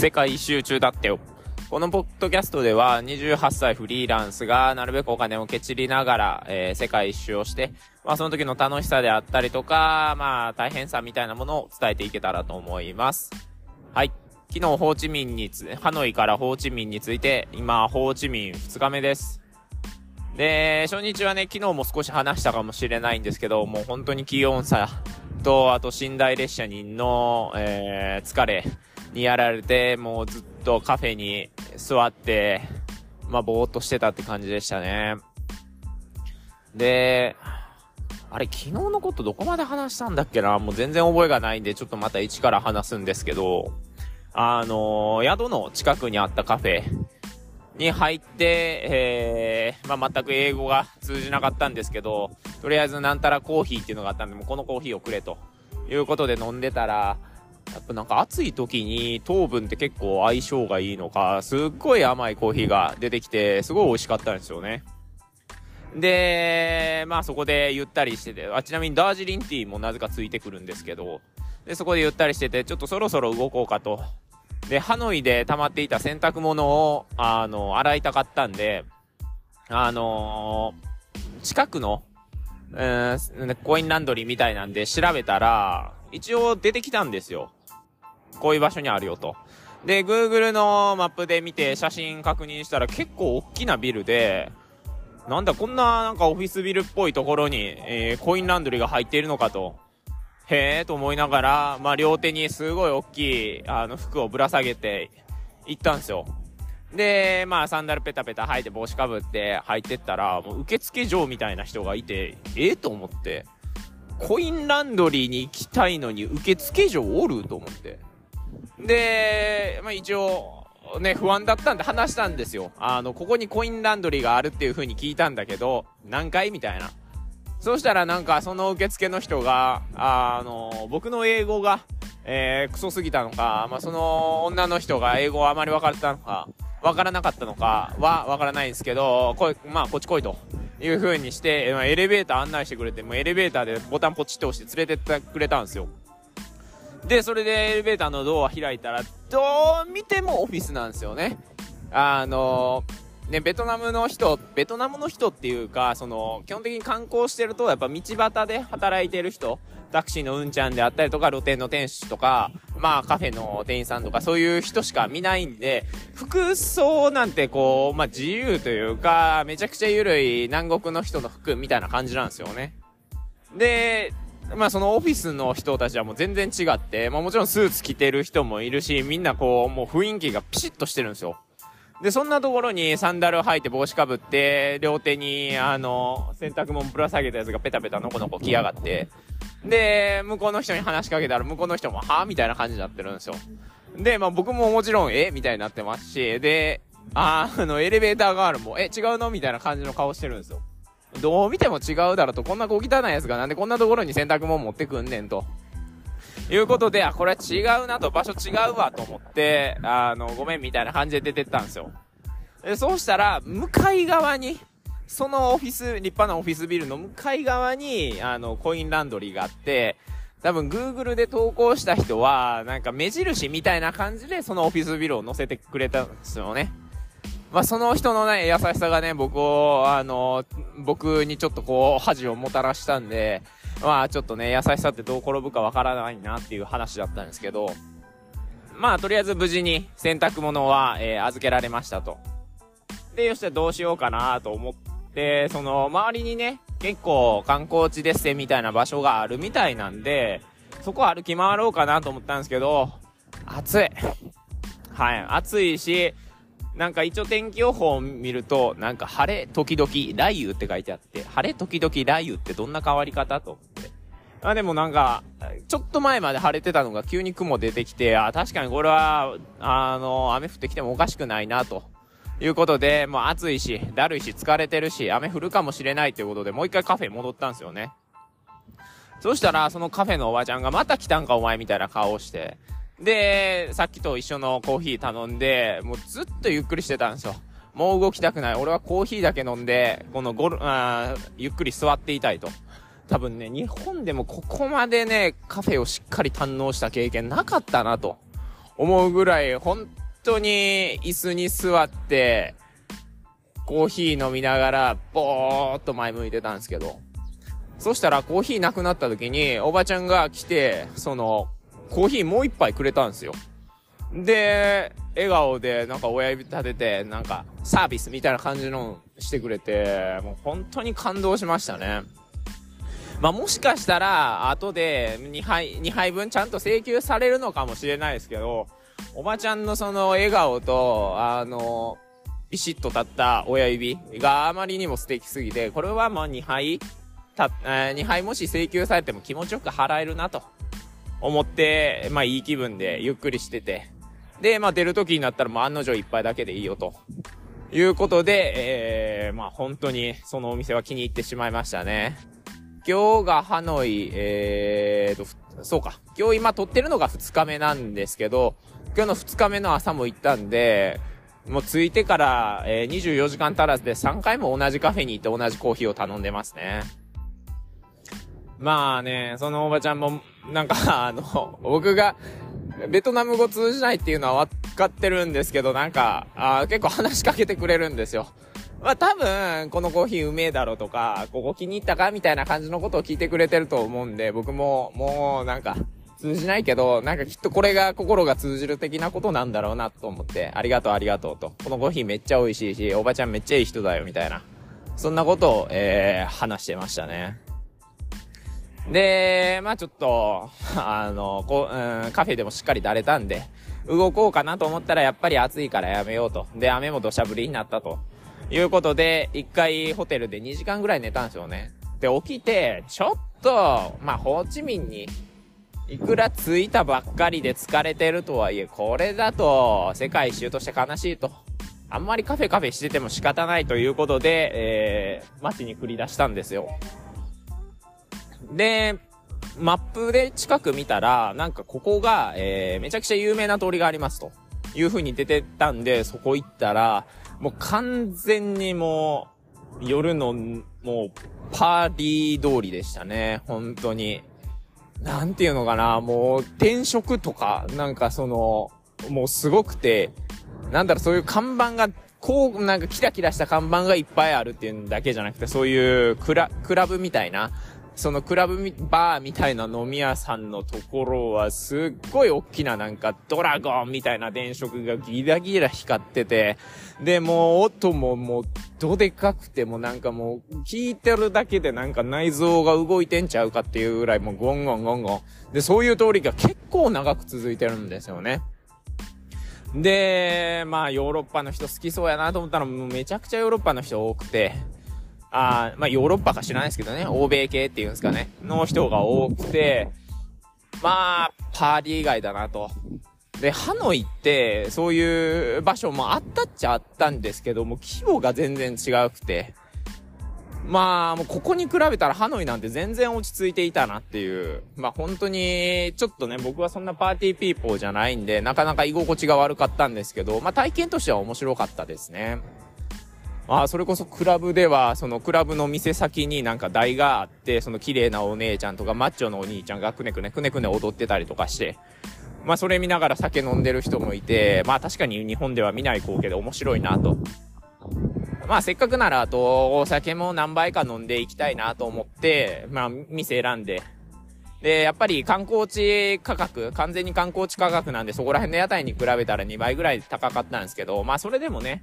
世界一周中だってよ。このポッドキャストでは28歳フリーランスがなるべくお金をけちりながら、世界一周をして、その時の楽しさであったりとか、大変さみたいなものを伝えていけたらと思います。はい。昨日ハノイからホーチミンについて、今ホーチミン2日目です。で、初日はね、昨日も少し話したかもしれないんですけど、もう本当に気温差と、あと寝台列車の、疲れにやられて、もうずっとカフェに座って、ぼーっとしてたって感じでしたね。で、昨日のことどこまで話したんだっけな、もう全然覚えがないんで、ちょっとまた一から話すんですけど、宿の近くにあったカフェに入って、全く英語が通じなかったんですけど、とりあえずなんたらコーヒーっていうのがあったんで、もうこのコーヒーをくれということで飲んでたら、やっぱ暑い時に糖分って結構相性がいいのか、すっごい甘いコーヒーが出てきて、すごい美味しかったんですよね。で、そこでゆったりしてて、ちなみにダージリンティーもなぜかついてくるんですけど、でそこでゆったりしてて、ちょっとそろそろ動こうかと。で、ハノイで溜まっていた洗濯物を洗いたかったんで、近くのコインランドリーみたいなんで調べたら一応出てきたんですよ。こういう場所にあるよと。で Google のマップで見て写真確認したら、結構大きなビルで、なんだこんなオフィスビルっぽいところに、コインランドリーが入っているのかと、へーと思いながら、両手にすごい大きい、服をぶら下げて行ったんですよ。で、サンダルペタペタ履いて帽子かぶって入ってったら、もう受付嬢みたいな人がいて、と思って、コインランドリーに行きたいのに受付嬢おると思って。で、一応、ね、不安だったんで話したんですよ。ここにコインランドリーがあるっていう風に聞いたんだけど、何回みたいな。そうしたらその受付の人が、僕の英語が、クソすぎたのか、その女の人が英語をあまりわからなかったのかはわからないんですけど、こっち来いという風にして、エレベーター案内してくれて、もうエレベーターでボタンポチって押して連れてってくれたんですよ。で、それでエレベーターのドア開いたら、どう見てもオフィスなんですよね。ベトナムの人っていうか、基本的に観光してると、やっぱ道端で働いてる人、タクシーのうんちゃんであったりとか、露店の店主とか、カフェの店員さんとか、そういう人しか見ないんで、服装なんて自由というか、めちゃくちゃ緩い南国の人の服みたいな感じなんですよね。で、そのオフィスの人たちはもう全然違って、もちろんスーツ着てる人もいるし、みんなもう雰囲気がピシッとしてるんですよ。で、そんなところにサンダル履いて帽子かぶって、両手に、洗濯物ぶら下げたやつがペタペタノコノコ来やがって。で、向こうの人に話しかけたら、向こうの人も、はぁみたいな感じになってるんですよ。で、僕ももちろん、みたいになってますし、で、エレベーターガールも、違うのみたいな感じの顔してるんですよ。どう見ても違うだろうと、こんな小汚いやつがなんでこんなところに洗濯物持ってくんねんと。いうことで、これは違うなと、場所違うわと思って、ごめんみたいな感じで出てったんですよ。で、そうしたら、向かい側に、そのオフィス、立派なオフィスビルの向かい側に、コインランドリーがあって、多分 Google で投稿した人は、目印みたいな感じで、そのオフィスビルを載せてくれたんですよね。その人のね、優しさがね、僕にちょっと恥をもたらしたんで、ちょっとね、優しさってどう転ぶかわからないなっていう話だったんですけど、とりあえず無事に洗濯物は、預けられましたと。で、よしてどうしようかなと思って、周りにね、結構観光地ですみたいな場所があるみたいなんで、そこ歩き回ろうかなと思ったんですけど、暑い。はい、暑いし、一応天気予報を見ると、晴れ時々雷雨って書いてあって、晴れ時々雷雨ってどんな変わり方と思って。でもちょっと前まで晴れてたのが急に雲出てきて、確かにこれは、雨降ってきてもおかしくないな、ということで、もう暑いし、だるいし、疲れてるし、雨降るかもしれないということで、もう一回カフェ戻ったんですよね。そしたら、そのカフェのおばちゃんが、また来たんかお前みたいな顔をして、で、さっきと一緒のコーヒー頼んで、もうずっとゆっくりしてたんですよ。もう動きたくない。俺はコーヒーだけ飲んで、ゆっくり座っていたいと。多分ね、日本でもここまでね、カフェをしっかり堪能した経験なかったなと思うぐらい本当に椅子に座ってコーヒー飲みながらぼーっと前向いてたんですけど、そしたらコーヒーなくなった時におばちゃんが来て、そのコーヒーもう一杯くれたんですよ。で笑顔でなんか親指立ててなんかサービスみたいな感じのしてくれて、もう本当に感動しましたね。まあもしかしたら後で2杯分ちゃんと請求されるのかもしれないですけど、おばちゃんのその笑顔とビシッと立った親指があまりにも素敵すぎて、これはまあ2杯もし請求されても気持ちよく払えるなと思って、まあいい気分でゆっくりしてて、でまあ出る時になったらもう案の定一杯だけでいいよということで、まあ本当にそのお店は気に入ってしまいましたね。今日がハノイ、そうか、今日今撮ってるのが2日目なんですけど、今日の2日目の朝も行ったんで、もう着いてから、24時間足らずで3回も同じカフェに行って同じコーヒーを頼んでますね。まあね、そのおばちゃんもなんか僕がベトナム語通じないっていうのは分かってるんですけど、なんか結構話しかけてくれるんですよ。まあ多分このコーヒーうめえだろとか、ここ気に入ったかみたいな感じのことを聞いてくれてると思うんで、僕ももうなんか通じないけど、なんかきっとこれが心が通じる的なことなんだろうなと思って、ありがとうありがとうと、このコーヒーめっちゃ美味しいし、おばちゃんめっちゃいい人だよみたいな、そんなことを話してましたね。でまあちょっとカフェでもしっかりだれたんで動こうかなと思ったら、やっぱり暑いからやめようと、で雨も土砂降りになったということで、一回ホテルで2時間ぐらい寝たんですよね。で、起きて、ちょっと、まあ、ホーチミンに、いくら着いたばっかりで疲れてるとはいえ、これだと、世界一周として悲しいと。あんまりカフェしてても仕方ないということで、街に繰り出したんですよ。で、マップで近く見たら、なんかここが、めちゃくちゃ有名な通りがありますという風に出てたんで、そこ行ったら、もう完全にもう夜のもうパーリー通りでしたね。本当になんていうのかな、もう転職とかなんかそのもうすごくて、なんだろう、そういう看板がこうなんかキラキラした看板がいっぱいあるっていうだけじゃなくて、そういうクラブみたいな、そのクラブバーみたいな飲み屋さんのところはすっごい大きななんかドラゴンみたいな電飾がギラギラ光ってて、でもう音ももうどでかくて、もうなんかもう聞いてるだけでなんか内臓が動いてんちゃうかっていうぐらいもうゴンゴンゴンゴンで、そういう通りが結構長く続いてるんですよね。でまあヨーロッパの人好きそうやなと思ったら、もうめちゃくちゃヨーロッパの人多くて、まあヨーロッパか知らないですけどね、欧米系っていうんですかね、の人が多くて、まあパーリー以外だなと。でハノイってそういう場所もあったっちゃあったんですけども、規模が全然違くて、まあもうここに比べたらハノイなんて全然落ち着いていたなっていう、まあ本当にちょっとね、僕はそんなパーティーピーポーじゃないんで、なかなか居心地が悪かったんですけど、まあ体験としては面白かったですね。それこそクラブでは、そのクラブの店先になんか台があって、その綺麗なお姉ちゃんとかマッチョのお兄ちゃんがくねくね踊ってたりとかして、まあそれ見ながら酒飲んでる人もいて、まあ確かに日本では見ない光景で面白いなと。まあせっかくならお酒も何杯か飲んでいきたいなと思って、まあ店選んで。で、やっぱり観光地価格、完全に観光地価格なんで、そこら辺の屋台に比べたら2倍ぐらい高かったんですけど、まあそれでもね、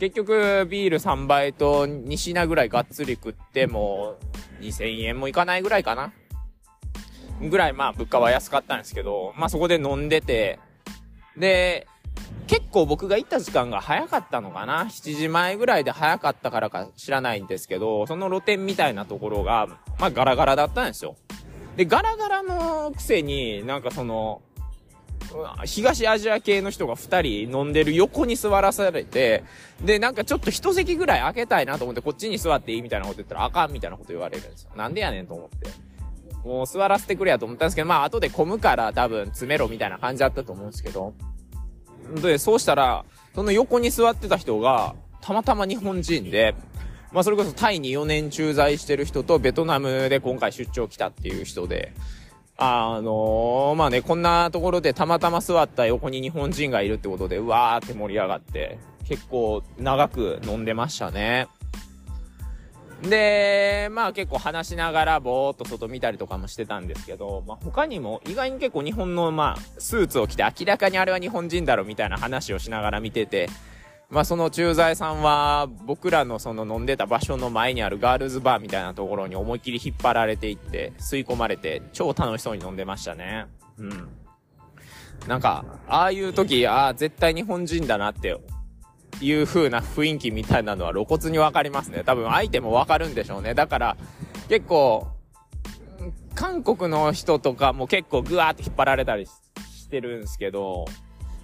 結局ビール3杯と2品ぐらいがっつり食っても2000円もいかないぐらいかなぐらい、まあ物価は安かったんですけど、まあそこで飲んでて、で結構僕が行った時間が早かったのかな、7時前ぐらいで早かったからか知らないんですけど、その露店みたいなところがまあガラガラだったんですよ。でガラガラのくせになんかその東アジア系の人が2人飲んでる横に座らされて、でなんかちょっと一席ぐらい空けたいなと思って、こっちに座っていいみたいなこと言ったらあかんみたいなこと言われるんですよ。なんでやねんと思って、もう座らせてくれやと思ったんですけど、まあ後で混むから多分詰めろみたいな感じだったと思うんですけど、でそうしたらその横に座ってた人がたまたま日本人で、まあそれこそタイに4年駐在してる人とベトナムで今回出張来たっていう人で、まあね、こんなところでたまたま座った横に日本人がいるってことで、うわーって盛り上がって、結構長く飲んでましたね。で、まあ結構話しながらぼーっと外見たりとかもしてたんですけど、まあ他にも意外に結構日本のまあスーツを着て明らかにあれは日本人だろみたいな話をしながら見てて、まあその駐在さんは僕らのその飲んでた場所の前にあるガールズバーみたいなところに思いっきり引っ張られていって吸い込まれて超楽しそうに飲んでましたね。うん。なんか、ああいう時、ああ絶対日本人だなっていう風な雰囲気みたいなのは露骨にわかりますね。多分相手もわかるんでしょうね。だから結構韓国の人とかも結構グワーって引っ張られたりしてるんですけど、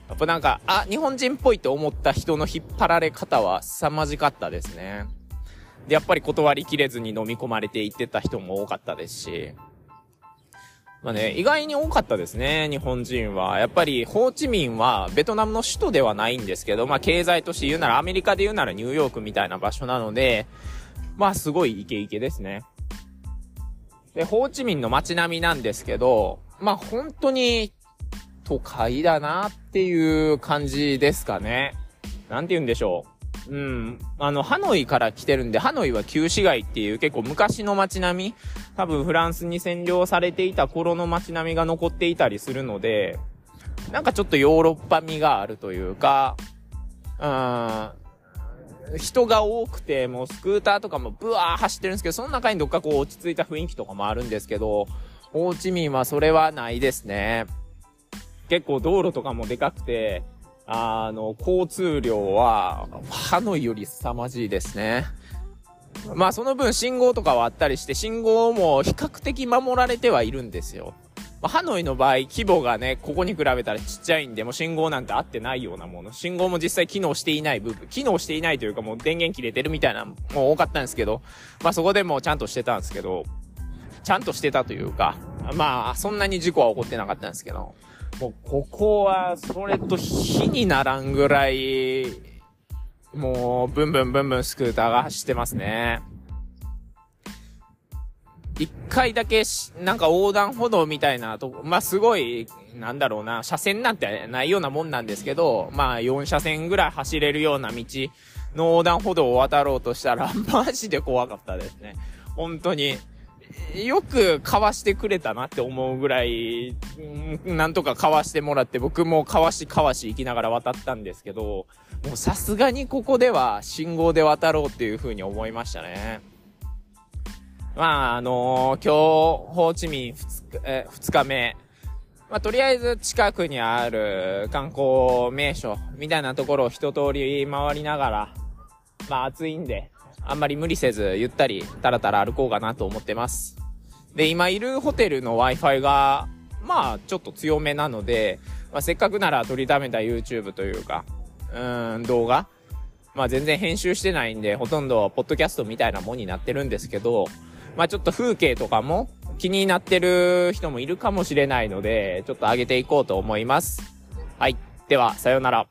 やっぱなんか日本人っぽいと思った人の引っ張られ方は凄まじかったですね。でやっぱり断りきれずに飲み込まれていってた人も多かったですし、まあね、意外に多かったですね、日本人は。やっぱりホーチミンはベトナムの首都ではないんですけど、まあ経済都市言うなら、アメリカで言うならニューヨークみたいな場所なので、まあすごいイケイケですね。で、ホーチミンの街並みなんですけど、まあ本当に都会だなっていう感じですかね。なんて言うんでしょう。うん。ハノイから来てるんで、ハノイは旧市街っていう結構昔の街並み、多分フランスに占領されていた頃の街並みが残っていたりするので、なんかちょっとヨーロッパ味があるというか、人が多くて、もうスクーターとかもブワー走ってるんですけど、その中にどっかこう落ち着いた雰囲気とかもあるんですけど、ホーチミンはそれはないですね。結構道路とかもでかくて、交通量は、ハノイより凄まじいですね。まあその分信号とかはあったりして、信号も比較的守られてはいるんですよ。まあ、ハノイの場合、規模がね、ここに比べたらちっちゃいんで、もう信号なんて合ってないようなもの。信号も実際機能していない部分、機能していないというかもう電源切れてるみたいなのも多かったんですけど、まあそこでもうちゃんとしてたんですけど、ちゃんとしてたというか、まあそんなに事故は起こってなかったんですけど、もうここはそれと火にならんぐらいもうブンブンブンブンスクーターが走ってますね。一回だけなんか横断歩道みたいなとこ、まあすごいなんだろうな、車線なんてないようなもんなんですけど、まあ4車線ぐらい走れるような道の横断歩道を渡ろうとしたらマジで怖かったですね。本当によくかわしてくれたなって思うぐらい、なんとかかわしてもらって、僕もかわし行きながら渡ったんですけど、もうさすがにここでは信号で渡ろうっていう風に思いましたね。まあ今日ホーチミン2日目、まあとりあえず近くにある観光名所みたいなところを一通り回りながら、まあ暑いんであんまり無理せずゆったりタラタラ歩こうかなと思ってます。で、今いるホテルの Wi-Fi がまあちょっと強めなので、まあ、せっかくなら撮りためた YouTube というか動画、まあ全然編集してないんでほとんどポッドキャストみたいなもんになってるんですけど、まあちょっと風景とかも気になってる人もいるかもしれないので、ちょっと上げていこうと思います。はい、ではさようなら。